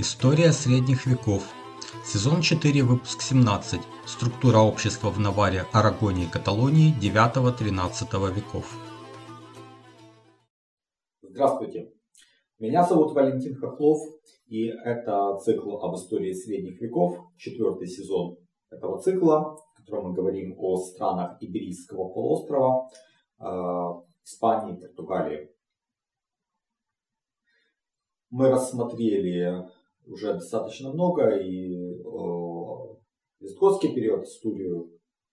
История средних веков. Сезон 4, выпуск 17. Структура общества в Наварре, Арагоне и Каталонии 9-13 веков. Здравствуйте. Меня зовут Валентин Хохлов, и это цикл об истории средних веков, 4-й сезон этого цикла, в котором мы говорим о странах Иберийского полуострова, Испании, Португалии. Мы рассмотрели уже достаточно много и Вестготский период, историю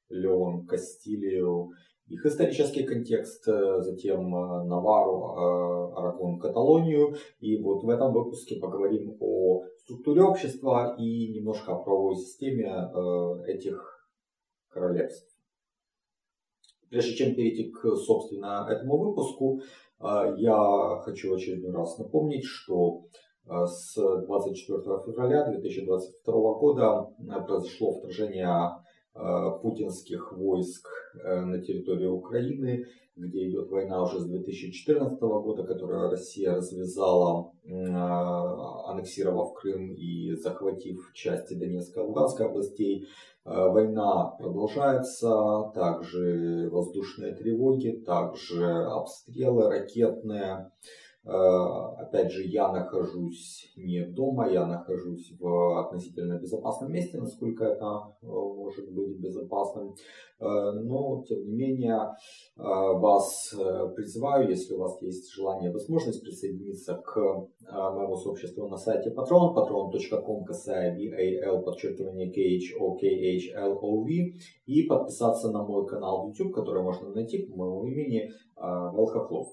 Леон, Кастилию, их исторический контекст, затем Наварру, Арагон, Каталонию. И вот в этом выпуске поговорим о структуре общества и немножко о правовой системе этих королевств. Прежде чем перейти к, собственно, этому выпуску, я хочу в очередной раз напомнить, что с 24 февраля 2022 года произошло вторжение путинских войск на территорию Украины, где идет война уже с 2014 года, которую Россия развязала, аннексировав Крым и захватив части Донецкой и Луганской областей. Война продолжается, также воздушные тревоги, также обстрелы ракетные. Опять же, я нахожусь не дома, я нахожусь в относительно безопасном месте, насколько это может быть безопасным. Но, тем не менее, вас призываю, если у вас есть желание и возможность, присоединиться к моему сообществу на сайте Patreon, patreon.com/val_khochlov, и подписаться на мой канал YouTube, который можно найти по моему имени Вал Хохлов.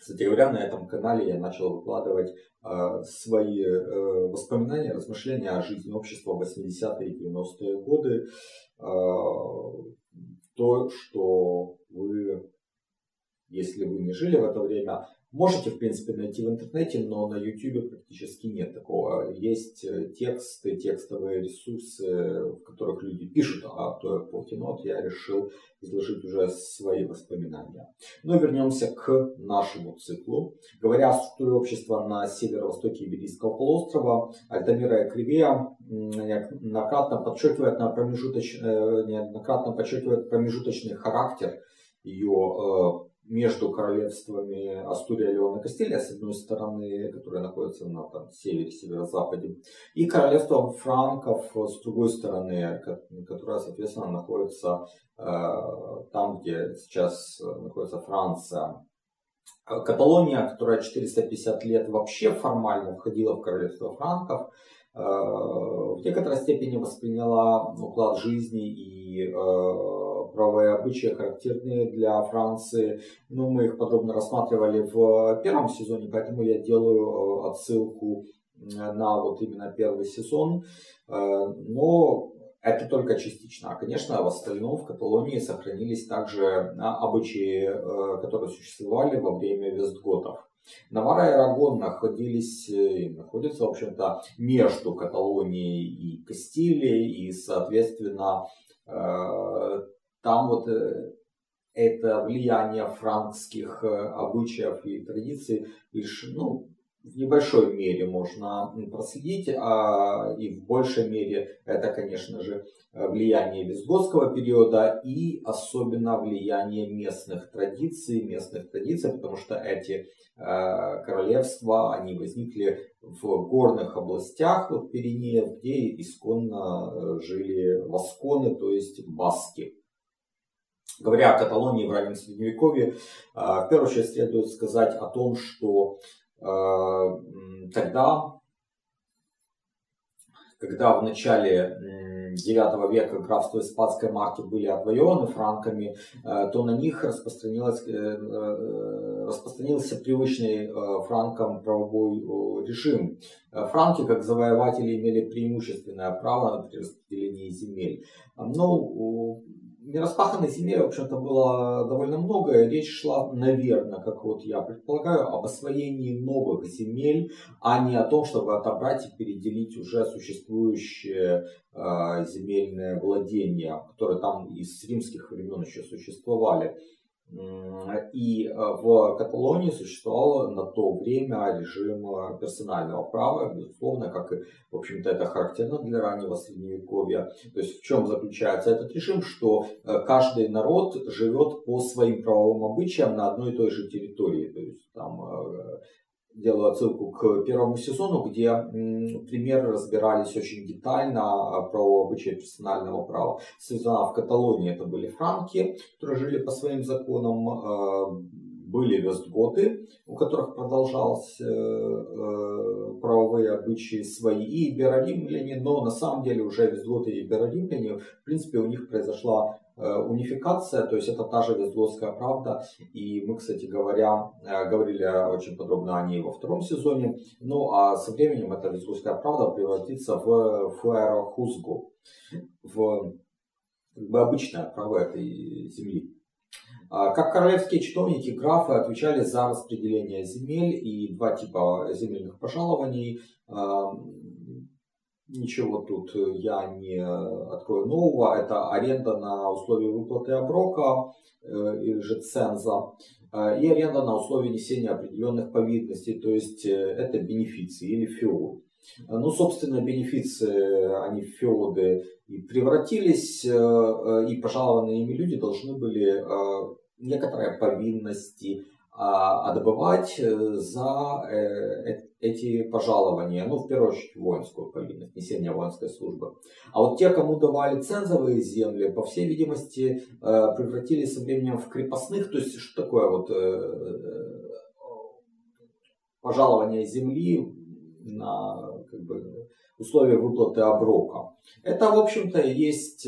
Кстати говоря, на этом канале я начал выкладывать свои воспоминания, размышления о жизни общества в 80-е и 90-е годы. То, что вы, если вы не жили в это время, можете, в принципе, найти в интернете, но на YouTube практически нет такого. Есть тексты, текстовые ресурсы, в которых люди пишут о той эпохе, но вот я решил изложить уже свои воспоминания. Но вернемся к нашему циклу. Говоря о структуре общества на северо-востоке Иберийского полуострова, Альтамира и Кривея неоднократно подчеркивает промежуточный характер ее между королевствами Астурия, Леона и Кастилия, с одной стороны, которые находятся на севере, северо-западе, и королевством франков, с другой стороны, которое, соответственно, находится там, где сейчас находится Франция. Каталония, которая 450 лет вообще формально входила в королевство франков, в некоторой степени восприняла уклад жизни и правовые обычаи, характерные для Франции. Но мы их подробно рассматривали в первом сезоне, поэтому я делаю отсылку на вот именно первый сезон. Но это только частично. А, конечно, в остальном в Каталонии сохранились также обычаи, которые существовали во время Вестготов. Наварра и Арагон находились и находятся, в общем-то, между Каталонией и Кастилией, и, соответственно, там вот это влияние франкских обычаев и традиций лишь, в небольшой мере можно проследить, и в большей мере это, конечно же, влияние Вестготского периода и особенно влияние местных традиций, потому что эти королевства, они возникли в горных областях Пиренеев, где исконно жили васконы, то есть баски. Говоря о Каталонии в раннем Средневековье, в первую очередь следует сказать о том, что тогда, когда в начале 9 века графство Испанской марки были отвоеваны франками, то на них распространился привычный франкам правовой режим. Франки, как завоеватели, имели преимущественное право на перераспределение земель. Но нераспаханной земли, в общем-то, было довольно много. Речь шла, наверное, как вот я предполагаю, об освоении новых земель, а не о том, чтобы отобрать и переделить уже существующие земельные владения, которые там из римских времен еще существовали. И в Каталонии существовал на то время режим персонального права, безусловно, как и, в общем-то, это характерно для раннего средневековья. То есть в чем заключается этот режим, что каждый народ живет по своим правовым обычаям на одной и той же территории. То есть там делаю отсылку к первому сезону, где примеры разбирались очень детально про обычаи персонального права. Соответственно, в Каталонии это были франки, которые жили по своим законам, были вестготы, у которых продолжались правовые обычаи свои, и ибероримляне, но на самом деле уже вестготы и ибероримляне, в принципе, у них произошла унификация, то есть это та же Вестготская правда, и мы, кстати говоря, говорили очень подробно о ней во втором сезоне, ну а со временем эта Вестготская правда превратится в Фуэрохузгу, в как бы обычное право этой земли. Как королевские чиновники, графы отвечали за распределение земель и два типа земельных пожалований. Ничего тут я не открою нового. Это аренда на условии выплаты оброка или же ценза. И аренда на условии несения определенных повинностей. То есть это бенефиции или феоды. Ну, собственно, бенефиции, они в феоды и превратились. И пожалованные ими люди должны были некоторые повинности отбывать за эти пожалования, ну, в первую очередь, воинскую повинность, несение воинской службы. А вот те, кому давали цензовые земли, по всей видимости, превратились со временем в крепостных, то есть, что такое вот пожалование земли на как бы условия выплаты оброка. Это, в общем-то, и есть,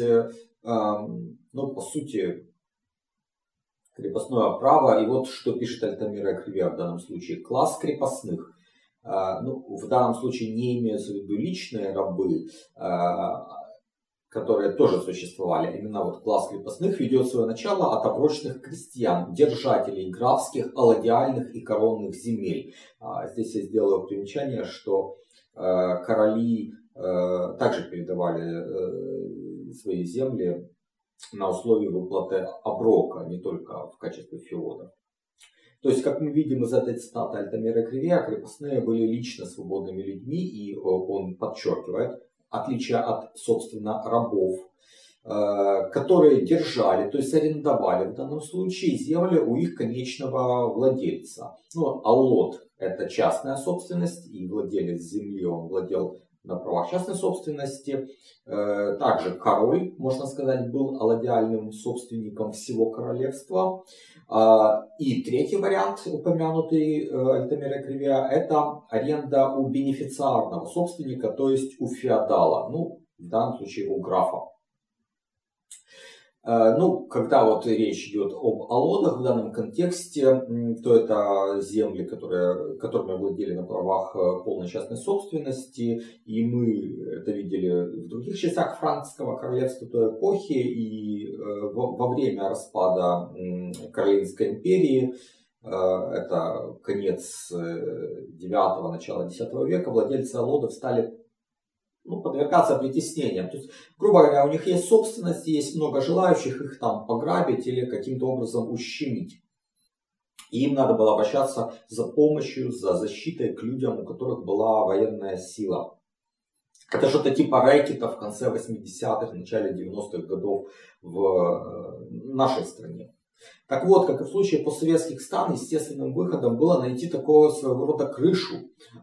ну, по сути, крепостное право. И вот что пишет Альтамира и Кривея в данном случае. Класс крепостных. Ну, в данном случае не имеются в виду личные рабы, которые тоже существовали. Именно вот класс крепостных ведет свое начало от оброчных крестьян, держателей графских, алодиальных и коронных земель. Здесь я сделаю примечание, что короли также передавали свои земли на условии выплаты оброка, не только в качестве феода. То есть, как мы видим из этой цитаты Альтамира и Кривея, крепостные были лично свободными людьми, и он подчеркивает отличие от, собственно, рабов, которые держали, то есть арендовали в данном случае земли у их конечного владельца. Ну, алот – это частная собственность, и владелец земли, он владел на правах частной собственности. Также король, можно сказать, был алодиальным собственником всего королевства. И третий вариант, упомянутый Альтамира и Кривея, это аренда у бенефициарного собственника, то есть у феодала, ну, в данном случае у графа. Ну, когда вот речь идет об алодах в данном контексте, то это земли, которыми владели на правах полной частной собственности, и мы это видели в других частях франкского королевства той эпохи, и во время распада Каролинской империи, это конец 9-го, начало 10 века, владельцы алодов стали, ну, подвергаться притеснениям. То есть, грубо говоря, у них есть собственность, есть много желающих их там пограбить или каким-то образом ущемить. И им надо было обращаться за помощью, за защитой к людям, у которых была военная сила. Это что-то типа рэкета в конце 80-х, начале 90-х годов в нашей стране. Так вот, как и в случае постсоветских стран, естественным выходом было найти такого своего рода крышу.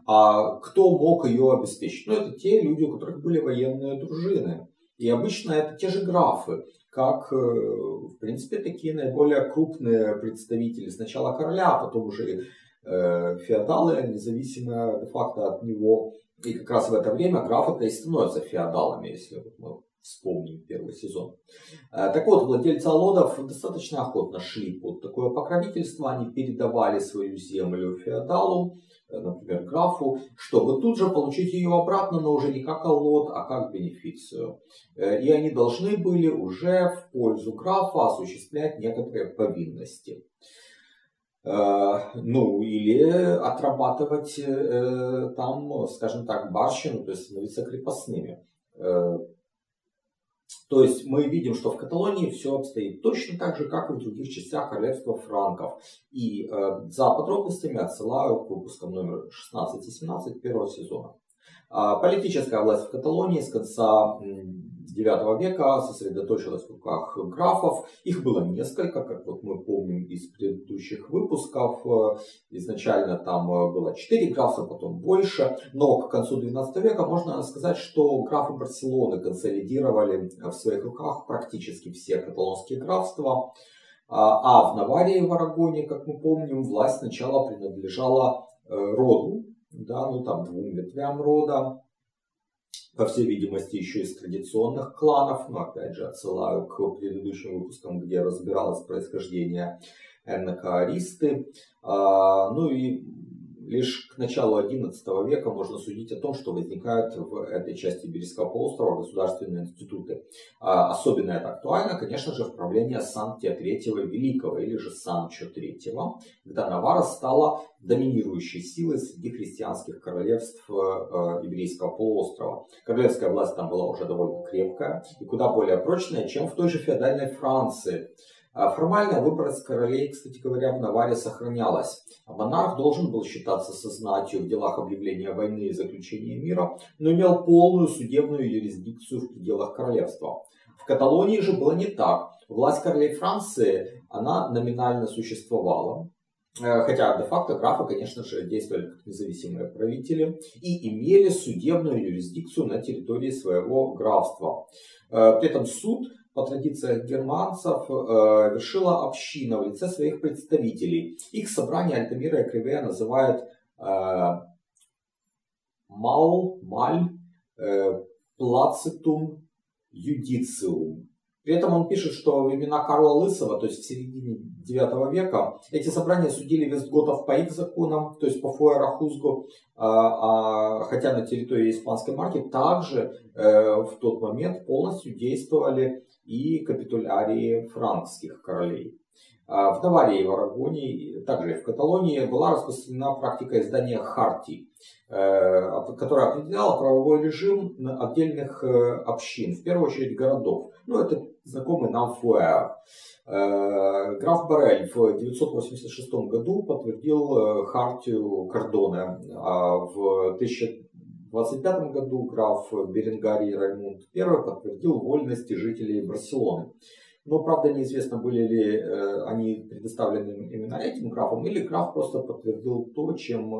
А кто мог ее обеспечить? Ну, это те люди, у которых были военные дружины. И обычно это те же графы, как, в принципе, такие наиболее крупные представители. Сначала короля, а потом уже феодалы, независимо де-факто от него. И как раз в это время графы-то и становятся феодалами, если мы вспомним первый сезон. Так вот, владельцы алодов достаточно охотно шли под такое покровительство. Они передавали свою землю феодалу, например, графу, чтобы тут же получить ее обратно, но уже не как алод, а как бенефицию. И они должны были уже в пользу графа осуществлять некоторые повинности. Ну, или отрабатывать там, скажем так, барщину, то есть становиться крепостными. То есть мы видим, что в Каталонии все обстоит точно так же, как и в других частях королевства франков. И за подробностями отсылаю к выпускам номер 16 и 17 первого сезона. Политическая власть в Каталонии с конца IX века сосредоточилась в руках графов. Их было несколько, как вот мы помним из предыдущих выпусков. Изначально там было 4 графства, потом больше. Но к концу XII века можно сказать, что графы Барселоны консолидировали в своих руках практически все каталонские графства. А в Наварре и в Арагоне, как мы помним, власть сначала принадлежала роду, да, ну там двум ветвям рода. По всей видимости, еще из традиционных кланов, но опять же отсылаю к предыдущим выпускам, где разбиралось происхождение энакоаристы. Ну и лишь к началу XI века можно судить о том, что возникают в этой части Иберийского полуострова государственные институты. Особенно это актуально, конечно же, в правлении Санчо Третьего Великого, или же Санчо Третьего, когда Наварра стала доминирующей силой среди христианских королевств Иберийского полуострова. Королевская власть там была уже довольно крепкая и куда более прочная, чем в той же феодальной Франции. Формальная выборность королей, кстати говоря, в Наварре сохранялась. Монарх должен был считаться со знатью в делах объявления войны и заключения мира, но имел полную судебную юрисдикцию в пределах королевства. В Каталонии же было не так. Власть королей Франции, она номинально существовала. Хотя де-факто графы, конечно же, действовали как независимые правители и имели судебную юрисдикцию на территории своего графства. При этом суд, по традициях германцев, вершила община в лице своих представителей. Их собрание Альтамира и Кривея называют Мал-Маль Плацитум Юдициум. При этом он пишет, что во времена Карла Лысого, то есть в середине IX века, эти собрания судили вестготов по их законам, то есть по Фуэрохузгу, хотя на территории испанской марки также в тот момент полностью действовали и капитулярии франкских королей. В Наварре и в Арагоне, также и в Каталонии, была распространена практика издания хартий, которая определяла правовой режим отдельных общин, в первую очередь городов. Ну, это знакомый нам Фуэр. Граф Боррель в 986 году подтвердил хартию Кордона. В 1025 году граф Беренгарий Раймунд I подтвердил вольности жителей Барселоны. Но, правда, неизвестно, были ли они предоставлены именно этим графом, или граф просто подтвердил то, чем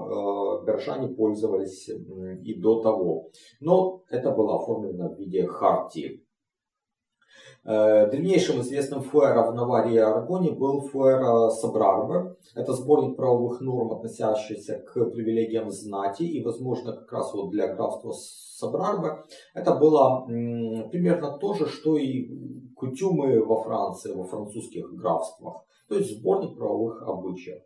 горожане пользовались и до того. Но это было оформлено в виде хартии. Древнейшим известным фуэро в Наварре и Арагоне был Фуэром Собрарбе. Это сборник правовых норм, относящихся к привилегиям знати, и, возможно, как раз вот для графства Собрарбе это было примерно то же, что и кутюмы во Франции, во французских графствах. То есть сборник правовых обычаев.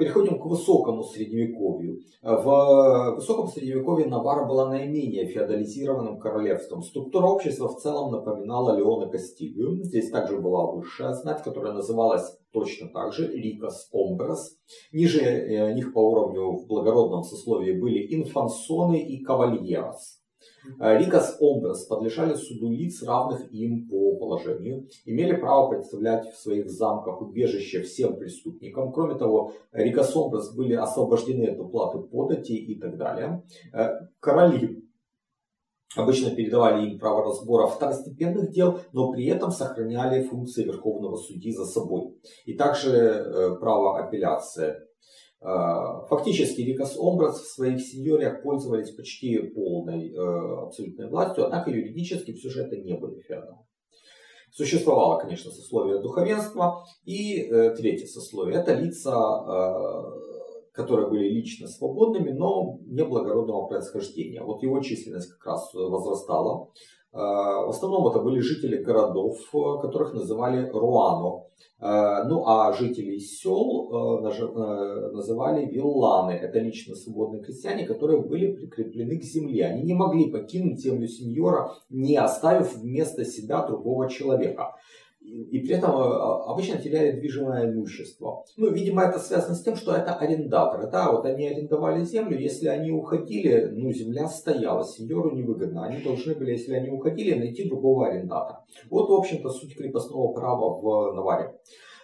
Переходим к высокому средневековью. В высоком средневековье Наварра была наименее феодализированным королевством. Структура общества в целом напоминала Леон и Кастилию. Здесь также была высшая знать, которая называлась точно так же Рикос Омбрес. Ниже них по уровню в благородном сословии были инфансоны и кавальерс. Рикос Омбрес подлежали суду лиц, равных им по положению, имели право представлять в своих замках убежище всем преступникам. Кроме того, Рикос Омбрес были освобождены от уплаты подати и так далее. Короли обычно передавали им право разбора второстепенных дел, но при этом сохраняли функции верховного судьи за собой и также право апелляции. Фактически Рикос Омбрес в своих сеньориях пользовались почти полной абсолютной властью, однако юридически все же это не были феодалами. Существовало, конечно, сословие духовенства и третье сословие. Это лица, которые были лично свободными, но не благородного происхождения. Вот его численность как раз возрастала. В основном это были жители городов, которых называли руано, ну а жителей сел называли вилланы. Это лично свободные крестьяне, которые были прикреплены к земле. Они не могли покинуть землю сеньора, не оставив вместо себя другого человека. И при этом обычно теряли движимое имущество. Ну, видимо, это связано с тем, что это арендаторы. Да, вот они арендовали землю, если они уходили, ну, земля стояла, сеньору невыгодно. Они должны были, если они уходили, найти другого арендатора. Вот, в общем-то, суть крепостного права в Наварре.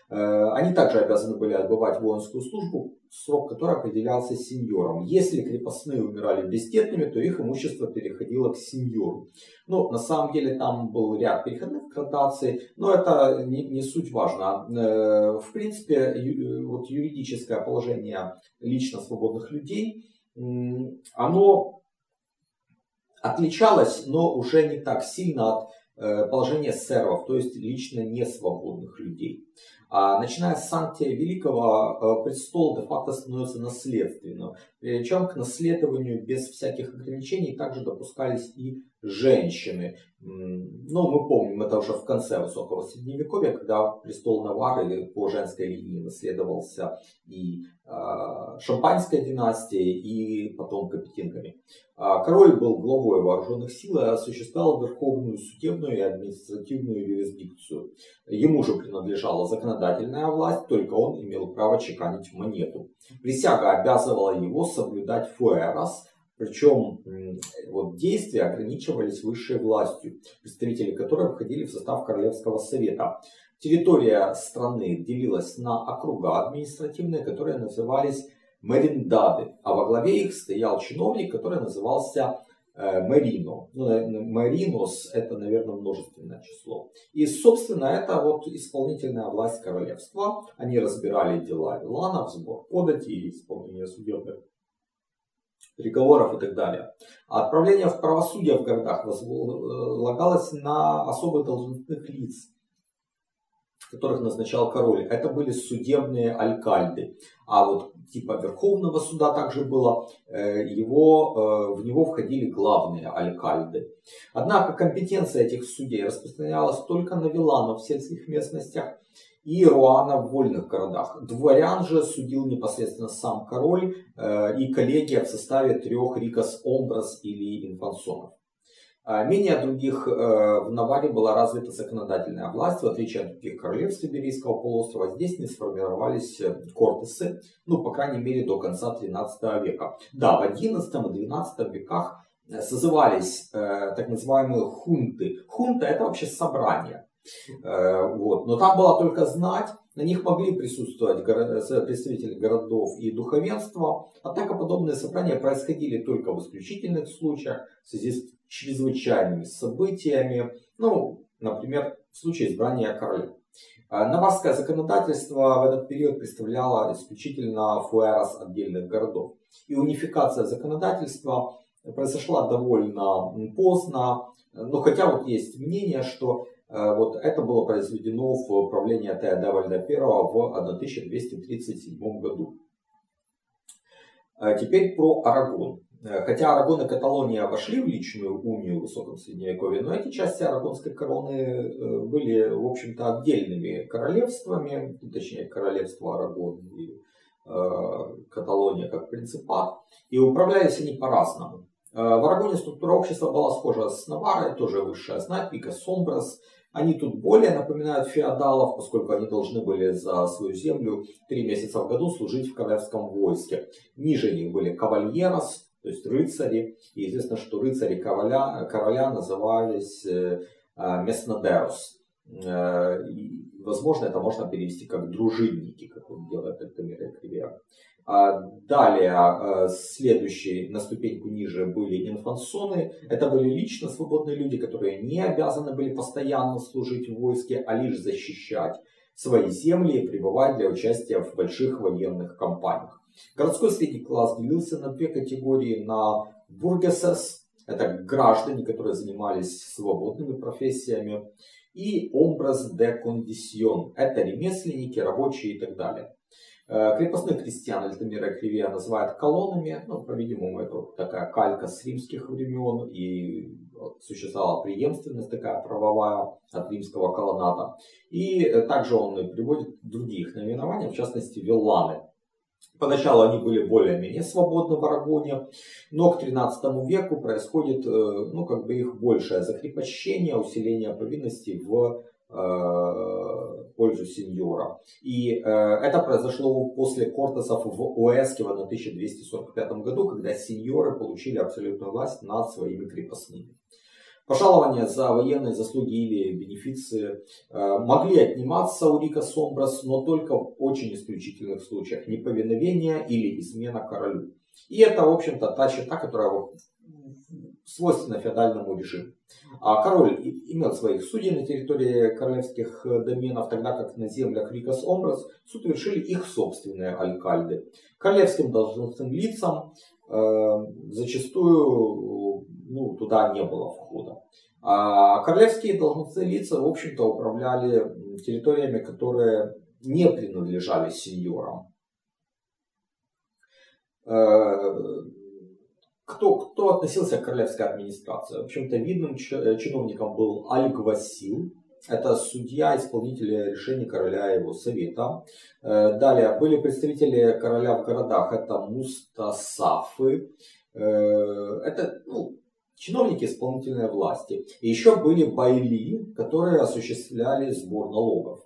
Они также обязаны были отбывать воинскую службу, срок которой определялся сеньором. Если крепостные умирали бездетными, то их имущество переходило к сеньору. Но на самом деле там был ряд переходных градаций, но это не суть важно. В принципе, вот юридическое положение лично свободных людей, оно отличалось, но уже не так сильно от положение сервов, то есть лично несвободных людей. Начиная с Санчо Великого, престол де-факто становится наследственным. Причем к наследованию без всяких ограничений также допускались и женщины. Но мы помним, это уже в конце высокого средневековья, когда престол Наварры по женской линии наследовался и Шампаньской династией, и потом Капетингами. Король был главой вооруженных сил и осуществлял верховную, судебную и административную юрисдикцию. Ему же принадлежала законодательная власть, только он имел право чеканить монету. Присяга обязывала его соблюдать фуэрос, причем вот действия ограничивались высшей властью, представители которой входили в состав Королевского совета. Территория страны делилась на округа административные, которые назывались мериндады, а во главе их стоял чиновник, который назывался Мерино. Ну, Меринос — это, наверное, множественное число. И, собственно, это вот исполнительная власть королевства. Они разбирали дела виланов, сбор податей, исполнение судебных приговоров и так далее. Отправление в правосудие в городах возлагалось на особо должностных лиц, которых назначал король. Это были судебные алькальды. А вот типа Верховного суда также было, в него входили главные алькальды. Однако компетенция этих судей распространялась только на виланов в сельских местностях и руана в вольных городах. Дворян же судил непосредственно сам король и коллегия в составе трех рикос омбрес или инфансонов. Менее других в Наварре была развита законодательная власть, в отличие от других королевств Иберийского полуострова. Здесь не сформировались кортесы, ну, по крайней мере, до конца 13 века. Да, в 11 и 12 веках созывались так называемые хунты. Хунта — это вообще собрание. Вот. Но там была только знать, на них могли присутствовать представители городов и духовенства. Однако подобные собрания происходили только в исключительных случаях в связи с чрезвычайными событиями, ну, например, в случае избрания короля. Наварское законодательство в этот период представляло исключительно фуэрос отдельных городов. И унификация законодательства произошла довольно поздно, но хотя вот есть мнение, что вот это было произведено в правлении Теодевальда I в 1237 году. Теперь про Арагон. Хотя Арагон и Каталония вошли в личную унию в высоком средневековье, но эти части арагонской короны были, в общем-то, отдельными королевствами, точнее, королевство Арагон и Каталония как принципат, и управлялись они по-разному. В Арагоне структура общества была схожа с Наваррой, тоже высшая знать, рикос омбрес. Они тут более напоминают феодалов, поскольку они должны были за свою землю 3 месяца в году служить в королевском войске. Ниже них были кавальерос, то есть рыцари. И известно, что рыцари короля назывались меснадерос. Возможно, это можно перевести как дружинники, как он делает Альтамира и Кривея. Далее, следующие на ступеньку ниже были инфансоны. Это были лично свободные люди, которые не обязаны были постоянно служить в войске, а лишь защищать свои земли и пребывать для участия в больших военных кампаниях. Городской средний класс делился на 2 категории: на бургесес, это граждане, которые занимались свободными профессиями, и омбрес де кондисьон, это ремесленники, рабочие и так далее. Крепостных крестьян Альтамира и Кривея называют колонами, ну, по-видимому, это вот такая калька с римских времен, и существовала преемственность такая правовая от римского колоната. И также он приводит другие их наименования, в частности, вилланы. Поначалу они были более-менее свободны в Арагоне, но к 13 веку происходит, ну, как бы их большее закрепощение, усиление повинностей в пользу сеньора. И это произошло после Кортесов в Уэскиво на 1245 году, когда сеньоры получили абсолютную власть над своими крепостными. Пожалования за военные заслуги или бенефиции могли отниматься у Рикос Омбрес, но только в очень исключительных случаях: неповиновение или измена королю. И это, в общем-то, та черта, которая свойственна феодальному режиму. Король имел своих судей на территории королевских доменов, тогда как на землях Рикос Омбрес суд вершили их собственные алькальды. Королевским должностным лицам зачастую туда не было входа. А королевские должностные лица, в общем-то, управляли территориями, которые не принадлежали сеньорам. Кто относился к королевской администрации? В общем-то, видным чиновником был Альгвасил. Это судья, исполнитель решений короля и его совета. Далее были представители короля в городах. Это мустасафы. Это чиновники исполнительной власти. И еще были байли, которые осуществляли сбор налогов.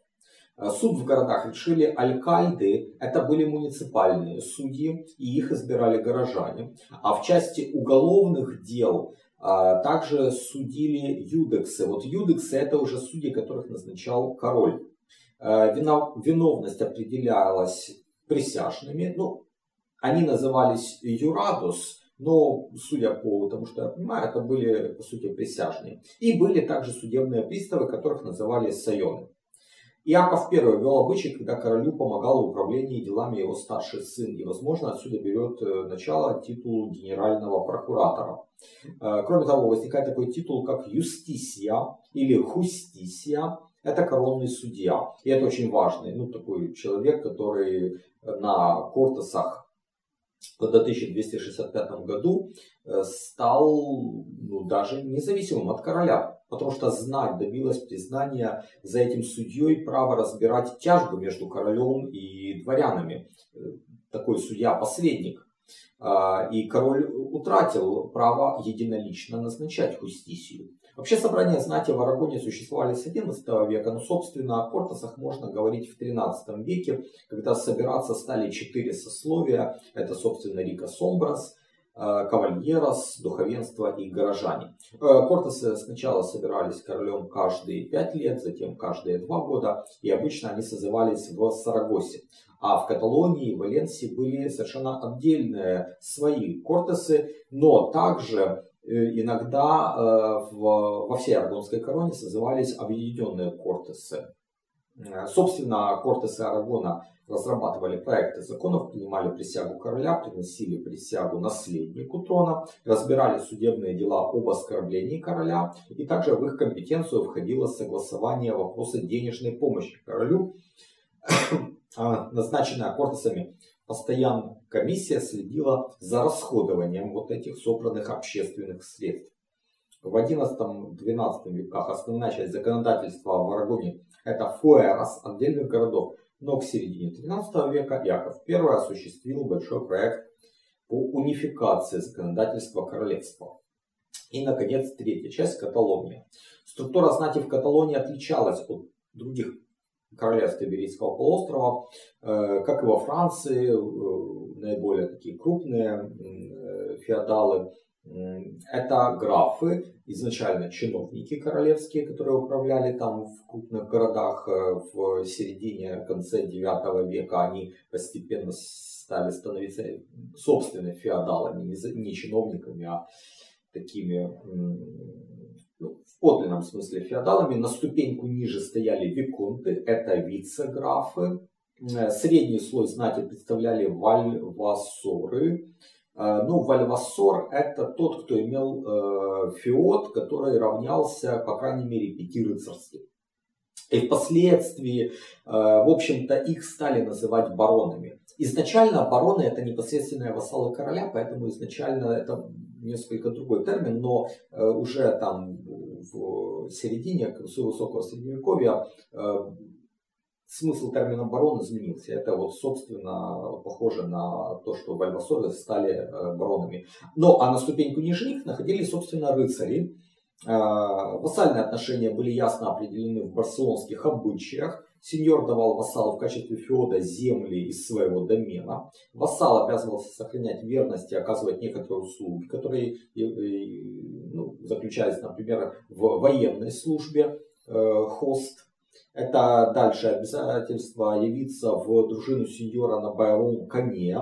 Суд в городах решили алькальды, это были муниципальные судьи, и их избирали горожане. А в части уголовных дел также судили юдексы. Вот юдексы — это уже судьи, которых назначал король. Виновность определялась присяжными. Они назывались юрадус, но, судя по тому, что я понимаю, это были, по сути, присяжные. И были также судебные приставы, которых называли сайоны. Иаков I вел обычай, когда королю помогал в управлении делами его старший сын, и, возможно, отсюда берет начало титул генерального прокуратора. Кроме того, возникает такой титул, как Юстисия или Хустисия. Это коронный судья, и это очень важный, такой человек, который на Кортесах в 1265 году стал даже независимым от короля. Потому что знать добилась признания за этим судьей право разбирать тяжбы между королем и дворянами. Такой судья-посредник. И король утратил право единолично назначать хустисию. Вообще собрания знати в Арагоне существовали с XI века, но, собственно, о Кортесах можно говорить в XIII веке, когда собираться стали 4 сословия. Это, собственно, Рикос Омбрес, кавальерос, духовенство и горожане. Кортесы сначала собирались королем каждые 5 лет, затем каждые 2 года, и обычно они созывались в Сарагосе. А в Каталонии и Валенсии были совершенно отдельные свои кортесы, но также иногда во всей Арагонской короне созывались объединенные кортесы. Собственно, кортесы Арагона разрабатывали проекты законов, принимали присягу короля, приносили присягу наследнику трона, разбирали судебные дела об оскорблении короля, и также в их компетенцию входило согласование вопроса денежной помощи королю. Назначенная кортесами постоянная комиссия следила за расходованием этих собранных общественных средств. В XI-XII веках основная часть законодательства в Арагоне — это фуэрос отдельных городов, но к середине XIII века Иаков I осуществил большой проект по унификации законодательства королевства. И, наконец, третья часть — Каталония. Структура знати в Каталонии отличалась от других королевств Иберийского полуострова. Как и во Франции, наиболее такие крупные феодалы — это графы, изначально чиновники королевские, которые управляли там в крупных городах. В середине-конце IX века они постепенно стали становиться собственными феодалами, не чиновниками, а такими, в подлинном смысле, феодалами. На ступеньку ниже стояли виконты, это вице-графы. Средний слой знати представляли вальвасоры. Вальвасор — это тот, кто имел феод, который равнялся, по крайней мере, 5 рыцарским. И впоследствии, в общем-то, их стали называть баронами. Изначально бароны — это непосредственные вассалы короля, поэтому изначально это несколько другой термин, но уже там в середине высокого средневековья смысл термина «барон» изменился. Это, собственно, похоже на то, что вальвасоры стали баронами. А на ступеньку ниже них находились, собственно, рыцари. Вассальные отношения были ясно определены в барселонских обычаях. Сеньор давал вассалу в качестве феода земли из своего домена. Вассал обязывался сохранять верность и оказывать некоторые услуги, которые заключались, например, в военной службе, хост. Это дальше обязательство явиться в дружину сеньора на боевом коне,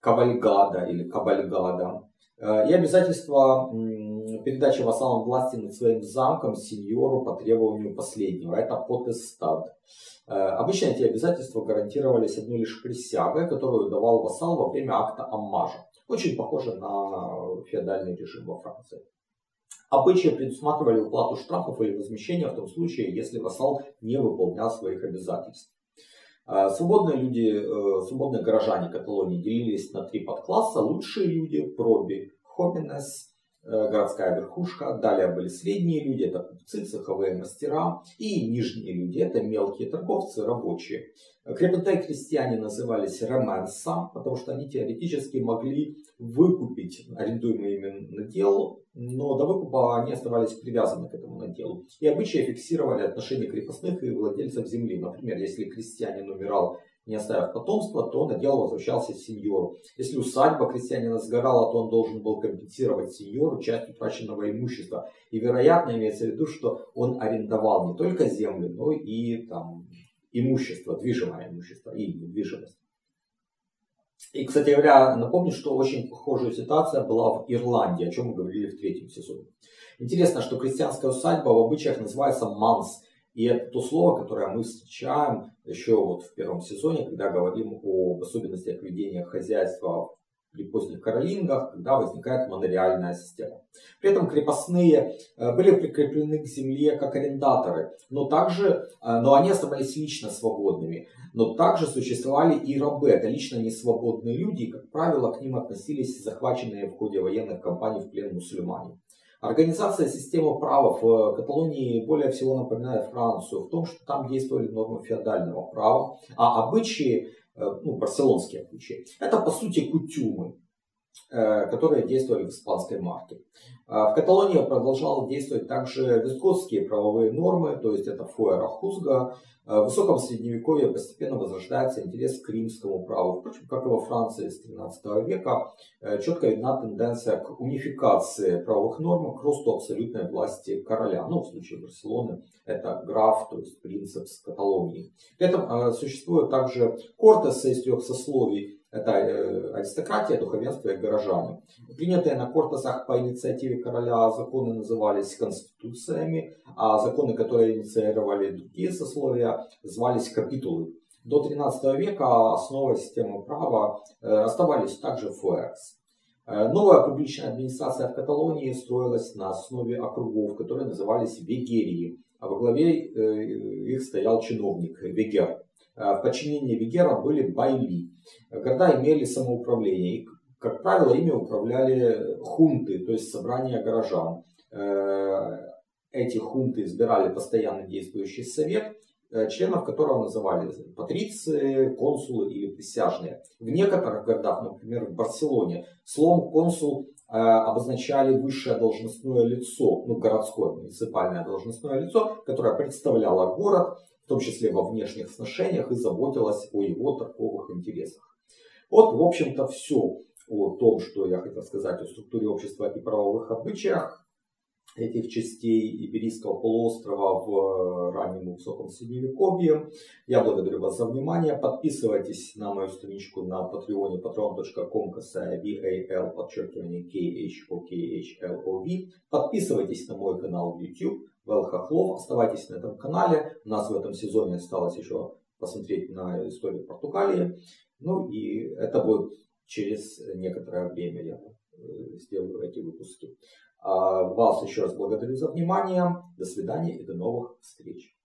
кавальгада или кабальгада. И обязательство передачи вассалам власти над своим замком сеньору по требованию последнего. Это потестат. Обычно эти обязательства гарантировались одной лишь присягой, которую давал вассал во время акта оммажа. Очень похоже на феодальный режим во Франции. Обычаи предусматривали уплату штрафов или возмещения в том случае, если вассал не выполнял своих обязательств. Свободные горожане Каталонии делились на 3 подкласса. Лучшие люди, проби, хоминес, городская верхушка. Далее были средние люди, это купцы, цеховые мастера. И нижние люди, это мелкие торговцы, рабочие. Крепостные крестьяне назывались романса, потому что они теоретически могли выкупить арендуемый им надел, но до выкупа они оставались привязаны к этому наделу. И обычаи фиксировали отношения крепостных и владельцев земли. Например, если крестьянин умирал, не оставив потомства, то надел возвращался сеньору. Если усадьба крестьянина сгорала, то он должен был компенсировать сеньору часть утраченного имущества. И, вероятно, имеется в виду, что он арендовал не только землю, но и имущество, движимое имущество и недвижимость. И, кстати говоря, напомню, что очень похожая ситуация была в Ирландии, о чем мы говорили в 3-м сезоне. Интересно, что крестьянская усадьба в обычаях называется «манс». И это то слово, которое мы встречаем еще вот в 1-м сезоне, когда говорим об особенностях ведения хозяйства при поздних каролингах, когда возникает монореальная система. При этом крепостные были прикреплены к земле как арендаторы, но они оставались лично свободными. Но также существовали и рабы, это лично несвободные люди, и, как правило, к ним относились захваченные в ходе военных кампаний в плен мусульмане. Организация системы права в Каталонии более всего напоминает Францию в том, что там действовали нормы феодального права, а обычаи, барселонские обычаи, это по сути кутюмы, которые действовали в испанской марке. В Каталонии продолжал действовать также вестготские правовые нормы, то есть это фуэрохузга. В высоком средневековье постепенно возрождается интерес к римскому праву. Впрочем, как и во Франции с 13 века, четко видна тенденция к унификации правовых норм, к росту абсолютной власти короля. В случае Барселоны это граф, то есть принцип с Каталонии. При этом существуют также кортесы из 3 сословий. Это аристократия, духовенство и горожане. Принятые на кортесах по инициативе короля законы назывались конституциями, а законы, которые инициировали другие сословия, звались капитулы. До 13 века основой системы права оставались также фуэрс. Новая публичная администрация в Каталонии строилась на основе округов, которые назывались вегерии, а во главе их стоял чиновник вегер. В подчинении вегера были байли. Города имели самоуправление, и, как правило, ими управляли хунты, то есть собрания горожан. Эти хунты избирали постоянно действующий совет, членов которого называли патриции, консулы или присяжные. В некоторых городах, например, в Барселоне, словом «консул» обозначали высшее должностное лицо, городское, муниципальное должностное лицо, которое представляло город, в том числе во внешних сношениях, и заботилась о его торговых интересах. Вот, в общем-то, все о том, что я хотел сказать о структуре общества и правовых обычаях этих частей Иберийского полуострова в раннем и высоком средневековье. Я благодарю вас за внимание. Подписывайтесь на мою страничку на Patreon, patreon.com/VAL_KHOKHLOV. Подписывайтесь на мой канал в YouTube. Вал Хохлов. Оставайтесь на этом канале. У нас в этом сезоне осталось еще посмотреть на историю Португалии. И это будет через некоторое время. Я сделаю эти выпуски. Вас еще раз благодарю за внимание. До свидания и до новых встреч.